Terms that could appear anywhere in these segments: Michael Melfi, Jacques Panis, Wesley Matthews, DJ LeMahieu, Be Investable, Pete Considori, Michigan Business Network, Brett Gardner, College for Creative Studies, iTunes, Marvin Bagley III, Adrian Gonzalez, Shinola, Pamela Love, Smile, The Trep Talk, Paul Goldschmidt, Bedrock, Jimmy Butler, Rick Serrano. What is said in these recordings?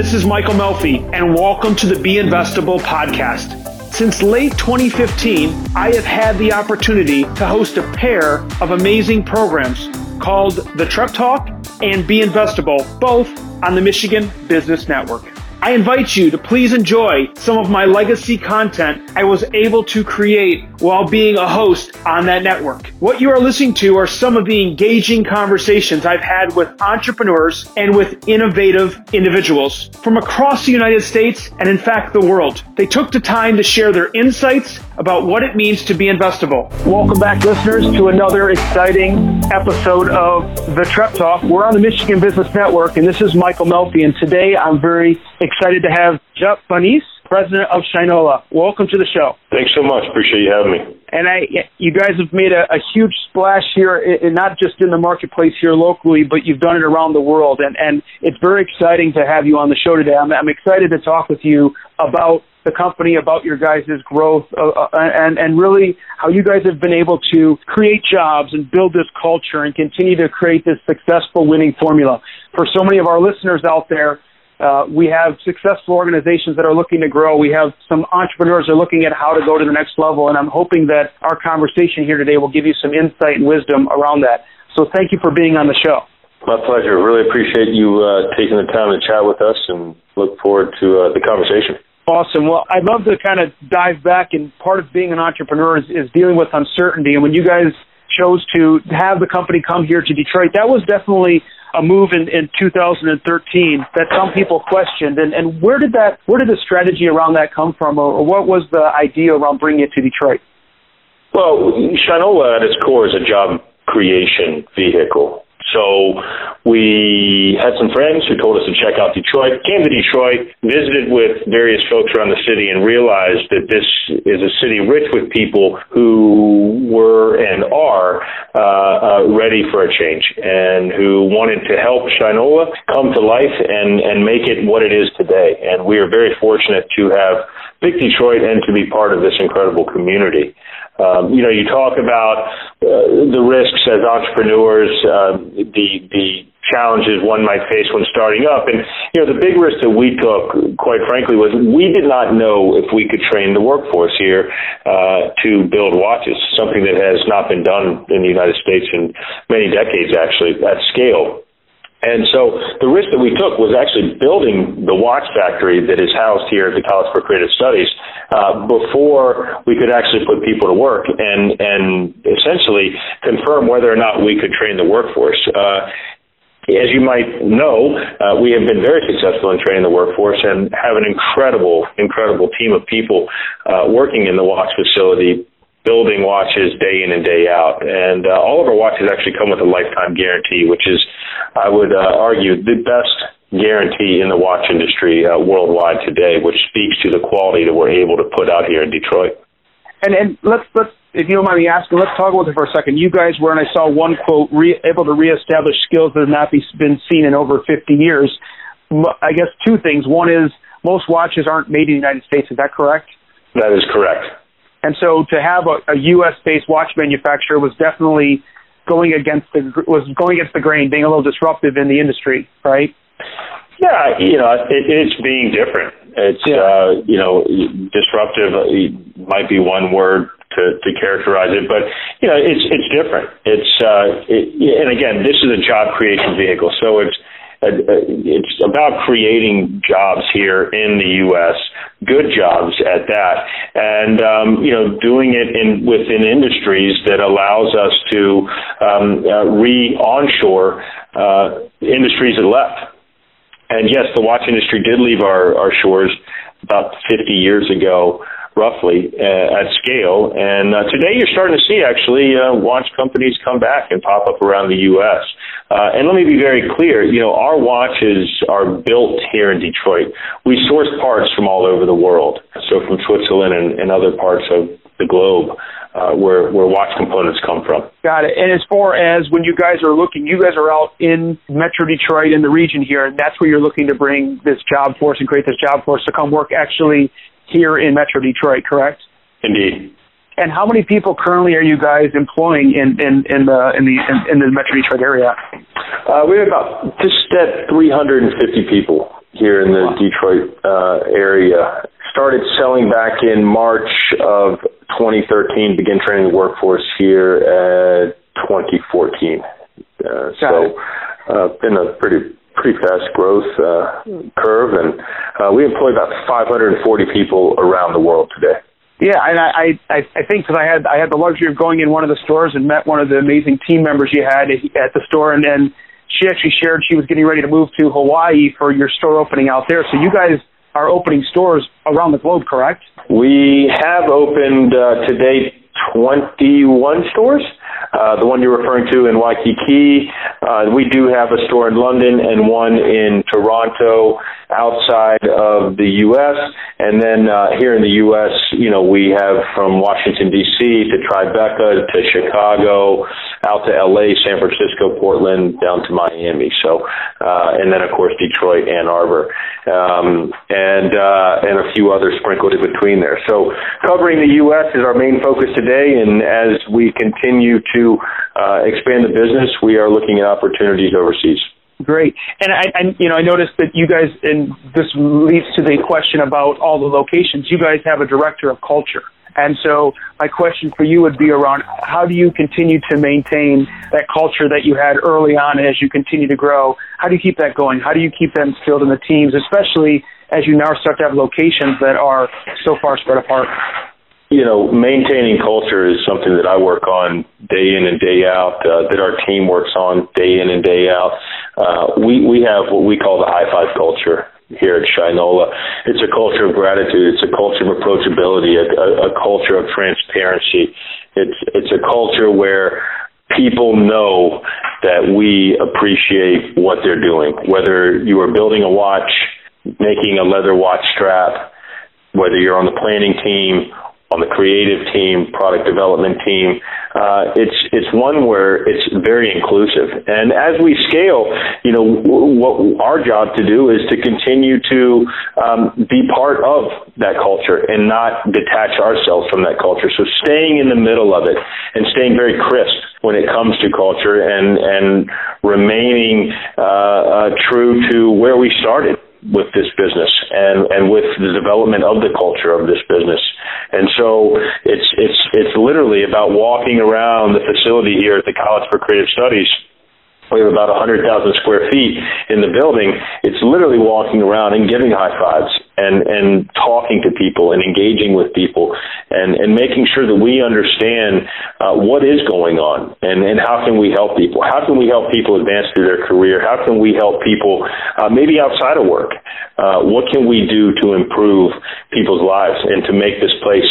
This is Michael Melfi, and welcome to the Be Investable podcast. Since late 2015, I have had the opportunity to host a pair of amazing programs called The Trep Talk and Be Investable, both on the Michigan Business Network. I invite you to please enjoy some of my legacy content I was able to create while being a host on that network. What you are listening to are some of the engaging conversations I've had with entrepreneurs and with innovative individuals from across the United States and, in fact, the world. They took the time to share their insights about what it means to be investable. Welcome back, listeners, to another exciting episode of The Trep Talk. We're on the Michigan Business Network, and this is Michael Melfi, and today I'm very excited to have Jacques Panis, president of Shinola. Welcome to the show. Thanks so much. Appreciate you having me. And you guys have made a huge splash here, and not just in the marketplace here locally, but you've done it around the world. And it's very exciting to have you on the show today. I'm excited to talk with you about the company, about your guys' growth, and really how you guys have been able to create jobs and build this culture and continue to create this successful winning formula. For so many of our listeners out there, we have successful organizations that are looking to grow. We have some entrepreneurs that are looking at how to go to the next level, and I'm hoping that our conversation here today will give you some insight and wisdom around that. So thank you for being on the show. My pleasure. Really appreciate you taking the time to chat with us, and look forward to the conversation. Awesome. Well, I'd love to kind of dive back, and part of being an entrepreneur is dealing with uncertainty. And when you guys chose to have the company come here to Detroit, that was definitely a move in 2013 that some people questioned. And where did the strategy around that come from, or what was the idea around bringing it to Detroit? Well, Shinola at its core is a job creation vehicle. So we had some friends who told us to check out Detroit, came to Detroit, visited with various folks around the city, and realized that this is a city rich with people who were and are ready for a change, and who wanted to help Shinola come to life and make it what it is today. And we are very fortunate to have picked Detroit and to be part of this incredible community. You talk about the risks as entrepreneurs, the challenges one might face when starting up. And, the big risk that we took, quite frankly, was we did not know if we could train the workforce here to build watches, something that has not been done in the United States in many decades, actually, at scale. And so the risk that we took was actually building the watch factory that is housed here at the College for Creative Studies before we could actually put people to work and essentially confirm whether or not we could train the workforce. As you might know, we have been very successful in training the workforce and have an incredible, incredible team of people working in the watch facility, building watches day in and day out. And all of our watches actually come with a lifetime guarantee, which is, I would argue, the best guarantee in the watch industry worldwide today, which speaks to the quality that we're able to put out here in Detroit. And let's if you don't mind me asking, let's talk about it for a second. You guys were, and I saw one quote, able to reestablish skills that have not been seen in over 50 years. I guess two things. One is most watches aren't made in the United States. Is that correct? That is correct. And so to have a U.S.-based watch manufacturer was definitely going against the grain, being a little disruptive in the industry, right? Yeah, it's being different. It's, disruptive might be one word to characterize it, but, it's different. It's, and again, this is a job creation vehicle. So it's about creating jobs here in the U.S., good jobs at that, and, doing it within industries that allows us to re-onshore industries that left. And yes, the watch industry did leave our shores about 50 years ago, roughly, at scale. And today you're starting to see, actually, watch companies come back and pop up around the U.S. And let me be very clear, our watches are built here in Detroit. We source parts from all over the world, so from Switzerland and other parts of the globe where watch components come from. Got it. And as far as when you guys are looking, you guys are out in Metro Detroit in the region here, and that's where you're looking to bring this job force and create this job force to come work actually here in Metro Detroit, correct? Indeed. And how many people currently are you guys employing in the Metro Detroit area? We have about just at 350 people here in the Detroit area. Started selling back in March of 2013, began training the workforce here at 2014. Been a pretty fast growth curve, and we employ about 540 people around the world today. Yeah, and I think because I had the luxury of going in one of the stores and met one of the amazing team members you had at the store, and then she actually shared she was getting ready to move to Hawaii for your store opening out there. So you guys are opening stores around the globe, correct? We have opened to date 21 stores. The one you're referring to in Waikiki, we do have a store in London and one in Toronto outside of the U.S. And then here in the U.S., you know, we have from Washington, D.C. to Tribeca to Chicago, out to L.A., San Francisco, Portland, down to Miami. So, and then, of course, Detroit, Ann Arbor, and a few others sprinkled in between there. So covering the U.S. is our main focus today, and as we continue to expand the business, we are looking at opportunities overseas. Great. And I noticed that you guys, and this leads to the question about all the locations, you guys have a director of culture. And so my question for you would be around how do you continue to maintain that culture that you had early on as you continue to grow? How do you keep that going? How do you keep that instilled in the teams, especially as you now start to have locations that are so far spread apart? You know, maintaining culture is something that I work on day in and day out, that our team works on day in and day out. We have what we call the high five culture here at Shinola. It's a culture of gratitude. It's a culture of approachability, a culture of transparency. It's a culture where people know that we appreciate what they're doing, whether you are building a watch, making a leather watch strap, whether you're on the planning team, on the creative team, product development team. It's one where it's very inclusive. And as we scale, you know, what our job to do is to continue to be part of that culture and not detach ourselves from that culture. So staying in the middle of it and staying very crisp when it comes to culture and remaining true to where we started with this business and with the development of the culture of this business. And so it's literally about walking around the facility here at the College for Creative Studies. We have about 100,000 square feet in the building. It's literally walking around and giving high fives and talking to people and engaging with people and making sure that we understand what is going on and how can we help people? How can we help people advance through their career? How can we help people maybe outside of work? What can we do to improve people's lives and to make this place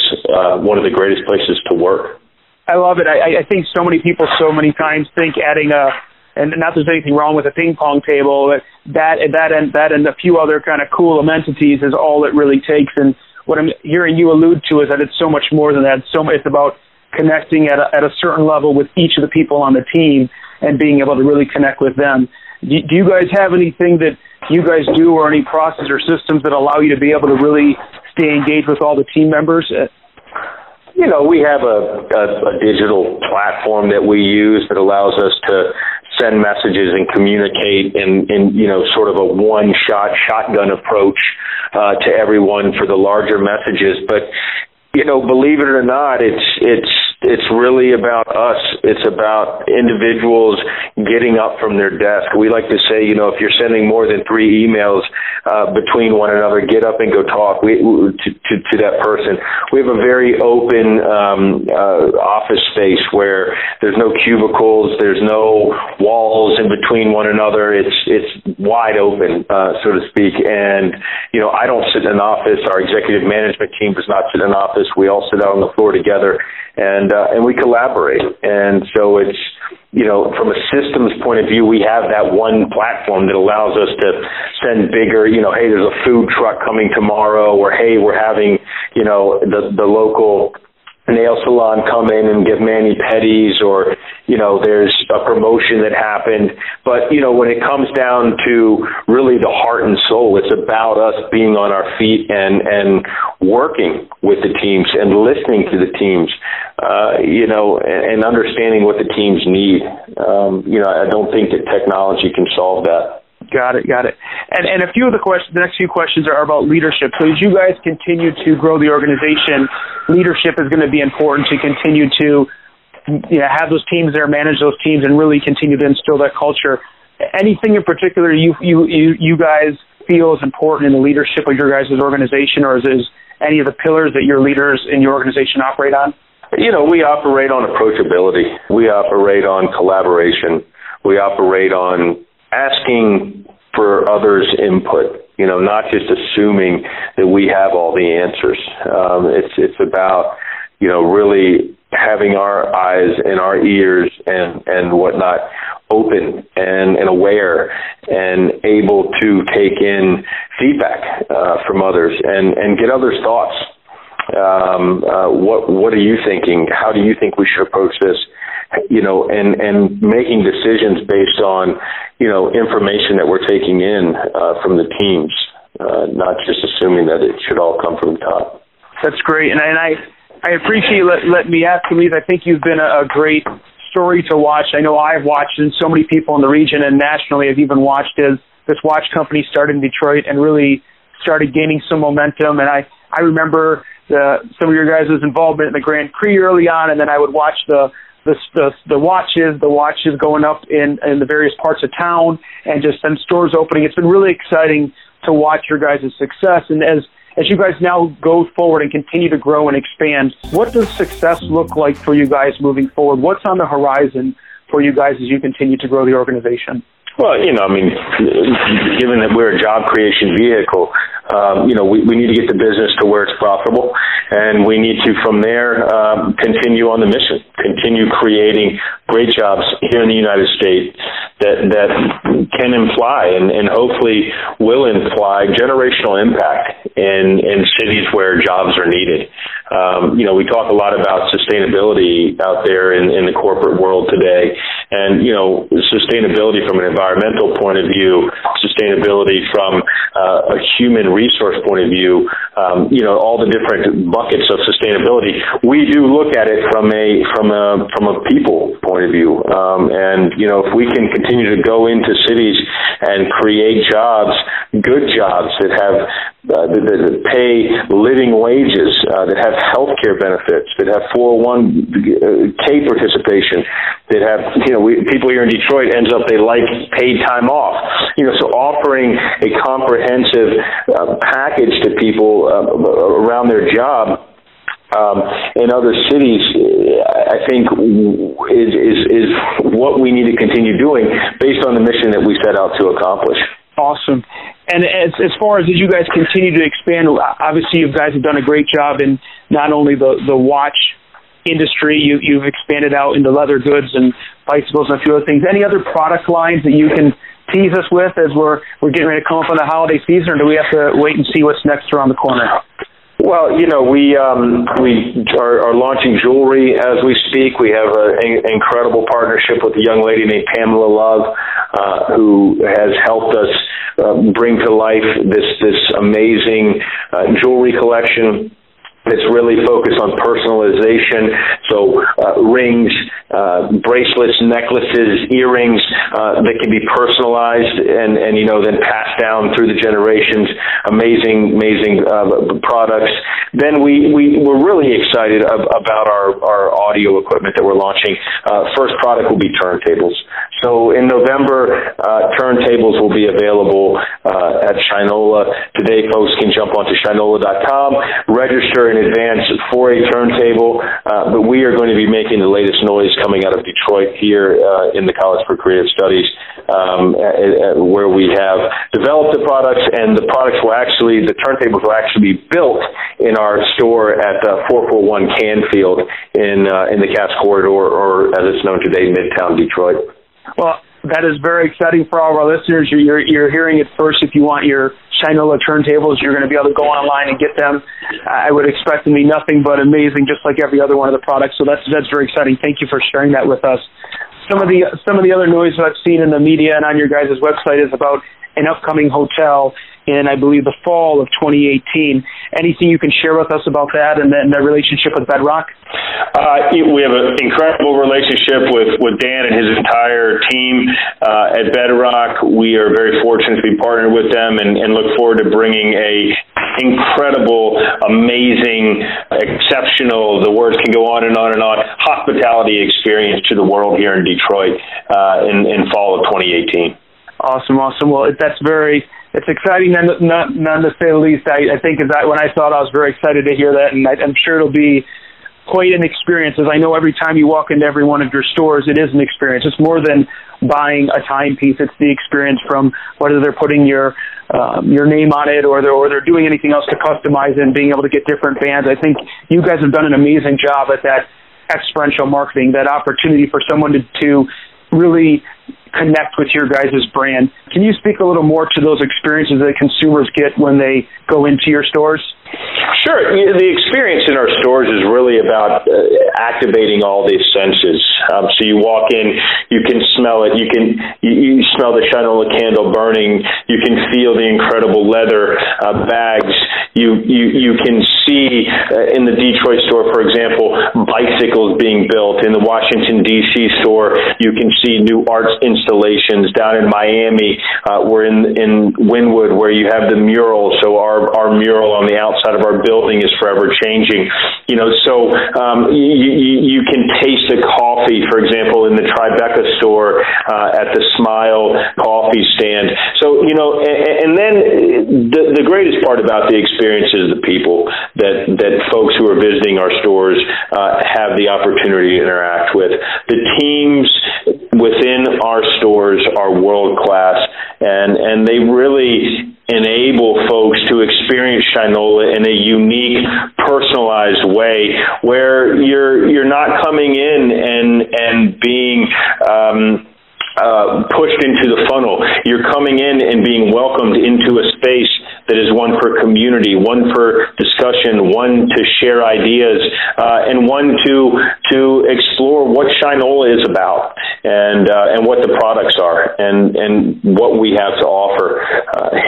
one of the greatest places to work? I love it. I think so many people so many times think adding a and not that there's anything wrong with a ping pong table, that and a few other kind of cool amenities is all it really takes. And what I'm hearing you allude to is that it's so much more than that. It's about connecting at a certain level with each of the people on the team and being able to really connect with them. Do you guys have anything that you guys do or any process or systems that allow you to be able to really stay engaged with all the team members? You know, we have a digital platform that we use that allows us to send messages and communicate in you know, sort of a one-shot shotgun approach to everyone for the larger messages. But, you know, believe it or not, it's really about us. It's about individuals getting up from their desk. We like to say, you know, if you're sending more than 3 emails between one another, get up and go talk to that person. We have a very open office space where there's no cubicles, there's no walls in between one another. It's wide open, so to speak. And, you know, I don't sit in an office. Our executive management team does not sit in an office. We all sit out on the floor together, and we collaborate. And so it's, you know, from a systems point of view, we have that one platform that allows us to send bigger, you know, hey, there's a food truck coming tomorrow, or hey, we're having, you know, the local nail salon come in and give mani-pedis, or, you know, there's a promotion that happened. But, you know, when it comes down to really the heart and soul, it's about us being on our feet and working with the teams and listening to the teams, you know, and understanding what the teams need. You know, I don't think that technology can solve that. Got it. And a few of the next few questions are about leadership. So as you guys continue to grow the organization, leadership is going to be important to continue to, you know, have those teams there, manage those teams, and really continue to instill that culture. Anything in particular you guys feel is important in the leadership of your guys' organization, or is any of the pillars that your leaders in your organization operate on? You know, we operate on approachability. We operate on collaboration. We operate on asking for others' input, you know, not just assuming that we have all the answers. It's about, you know, really having our eyes and our ears and whatnot open and aware and able to take in feedback from others and get others' thoughts. What are you thinking? How do you think we should approach this? You know, and making decisions based on, you know, information that we're taking in from the teams, not just assuming that it should all come from the top. That's great. And I appreciate you let me ask you, Lee. I think you've been a great story to watch. I know I've watched, and so many people in the region and nationally have even watched, as this watch company started in Detroit and really started gaining some momentum. And I remember some of your guys' involvement in the Grand Prix early on, and then I would watch the watches going up in the various parts of town and just some stores opening. It's been really exciting to watch your guys' success. And as you guys now go forward and continue to grow and expand, what does success look like for you guys moving forward? What's on the horizon for you guys as you continue to grow the organization? Well, you know, I mean, given that we're a job creation vehicle, you know, we need to get the business to where it's profitable, and we need to, from there, continue on the mission, continue creating great jobs here in the United States that can imply and hopefully will imply generational impact in cities where jobs are needed. You know, we talk a lot about sustainability out there in the corporate world today, and, you know, sustainability from an environmental point of view, sustainability from a human resource point of view, you know, all the different buckets of sustainability. We do look at it from a people point of view, and, you know, if we can continue to go into cities and create jobs, good jobs that have that pay living wages, that have healthcare benefits, that have 401k participation, that have, you know, people here in Detroit ends up, they like paid time off. You know, so offering a comprehensive package to people around their job in other cities, I think is what we need to continue doing based on the mission that we set out to accomplish. Awesome. And as far as you guys continue to expand, obviously you guys have done a great job in not only the watch industry, you've expanded out into leather goods and bicycles and a few other things. Any other product lines that you can tease us with as we're getting ready to come up on the holiday season, or do we have to wait and see what's next around the corner? Well, you know, we are launching jewelry as we speak. We have an incredible partnership with a young lady named Pamela Love, who has helped us bring to life this amazing jewelry collection. It's really focused on personalization, so rings, bracelets, necklaces, earrings that can be personalized and you know, then passed down through the generations. Amazing products. Then we're really excited about our audio equipment that we're launching. First product will be turntables. So in November, turntables will be available at Shinola. Today, folks can jump onto Shinola.com, register in advance for a turntable, but we are going to be making the latest noise coming out of Detroit here in the College for Creative Studies, where we have developed the products, and the turntables will actually be built in our store at 441 Canfield in the Cass Corridor, or as it's known today, Midtown Detroit. Well, that is very exciting for all of our listeners. You're hearing it first. If you want your Shinola turntables, you're going to be able to go online and get them. I would expect them to be nothing but amazing, just like every other one of the products. So that's very exciting. Thank you for sharing that with us. Some of the other noise that I've seen in the media and on your guys' website is about an upcoming hotel in, I believe, the fall of 2018. Anything you can share with us about that and that relationship with Bedrock? We have an incredible relationship with Dan and his entire team at Bedrock. We are very fortunate to be partnered with them and look forward to bringing a incredible, amazing, exceptional, the words can go on and on and on, hospitality experience to the world here in Detroit in fall of 2018. Awesome. Well, it's exciting, none to say the least. I think when I saw it, I was very excited to hear that, and I'm sure it'll be quite an experience, as I know every time you walk into every one of your stores, it is an experience. It's more than buying a timepiece. It's the experience from whether they're putting your name on it or they're doing anything else to customize it and being able to get different bands. I think you guys have done an amazing job at that experiential marketing, that opportunity for someone to really connect with your guys' brand. Can you speak a little more to those experiences that consumers get when they go into your stores? Sure. The experience in our stores is really about activating all these senses. So you walk in, you can smell it, you smell the Shinola candle burning, you can feel the incredible leather bags, you can see in the Detroit store, for example, bicycles being built. In the Washington, D.C. store, you can see new arts installations. Down in Miami, we're in Wynwood, where you have the mural. So our mural on the outside of our building is forever changing. You can taste the coffee, for example, in the Tribeca store at the Smile coffee stand. So, and then the greatest part about the experience is the people that folks who are visiting our stores have the opportunity to interact with. The teams within our stores are world-class, and they really enable folks to experience Shinola in a unique, personalized way, where you're not coming in and being pushed into the funnel. You're coming in and being welcomed into a space that is one for community, one for discussion, one to share ideas, and one to explore what Shinola is about and what the products are and what we have to offer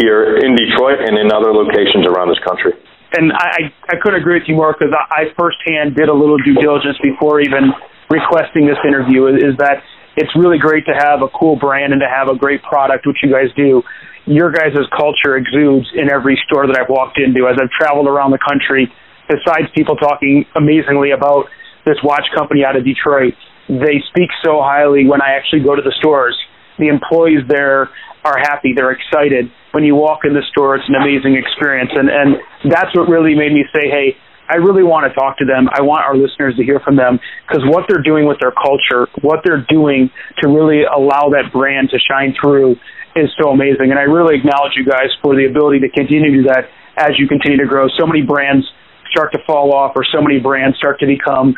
here in Detroit and in other locations around this country. And I couldn't agree with you more, because I firsthand did a little due diligence before even requesting this interview. Is that it's really great to have a cool brand and to have a great product, which you guys do. Your guys' culture exudes in every store that I've walked into. As I've traveled around the country, besides people talking amazingly about this watch company out of Detroit, they speak so highly when I actually go to the stores. The employees there are happy. They're excited. When you walk in the store, it's an amazing experience. And that's what really made me say, hey, I really want to talk to them. I want our listeners to hear from them, because what they're doing with their culture, what they're doing to really allow that brand to shine through is so amazing. And I really acknowledge you guys for the ability to continue to do that as you continue to grow. So many brands start to fall off, or so many brands start to become,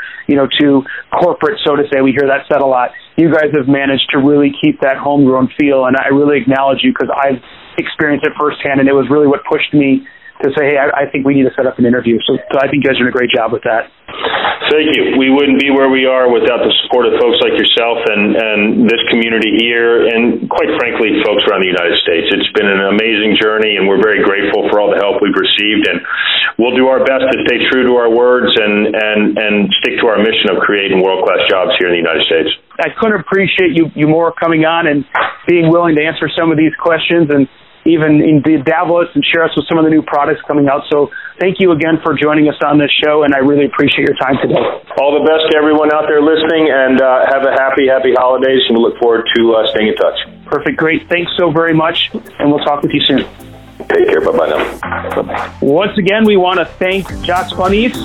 too corporate, so to say. We hear that said a lot. You guys have managed to really keep that homegrown feel, and I really acknowledge you, because I've experienced it firsthand, and it was really what pushed me to say, hey, I think we need to set up an interview. So I think you guys are doing a great job with that. Thank you. We wouldn't be where we are without the support of folks like yourself and this community here, and quite frankly, folks around the United States. It's been an amazing journey, and we're very grateful for all the help we've received, and we'll do our best to stay true to our words and stick to our mission of creating world-class jobs here in the United States. I couldn't appreciate you more coming on and being willing to answer some of these questions and even dabble us and share us with some of the new products coming out. So thank you again for joining us on this show, and I really appreciate your time today. All the best to everyone out there listening, and have a happy, happy holidays, and we look forward to staying in touch. Perfect. Great. Thanks so very much, and we'll talk with you soon. Take care. Bye-bye now. Bye-bye. Once again, we want to thank Jacques Panis,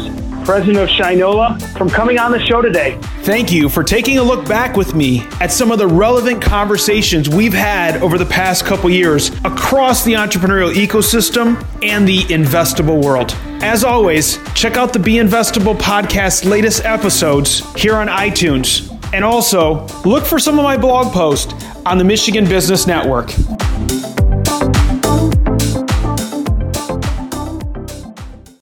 president of Shinola, for coming on the show today. Thank you for taking a look back with me at some of the relevant conversations we've had over the past couple years across the entrepreneurial ecosystem and the investable world. As always, check out the Be Investable podcast's latest episodes here on iTunes. And also, look for some of my blog posts on the Michigan Business Network.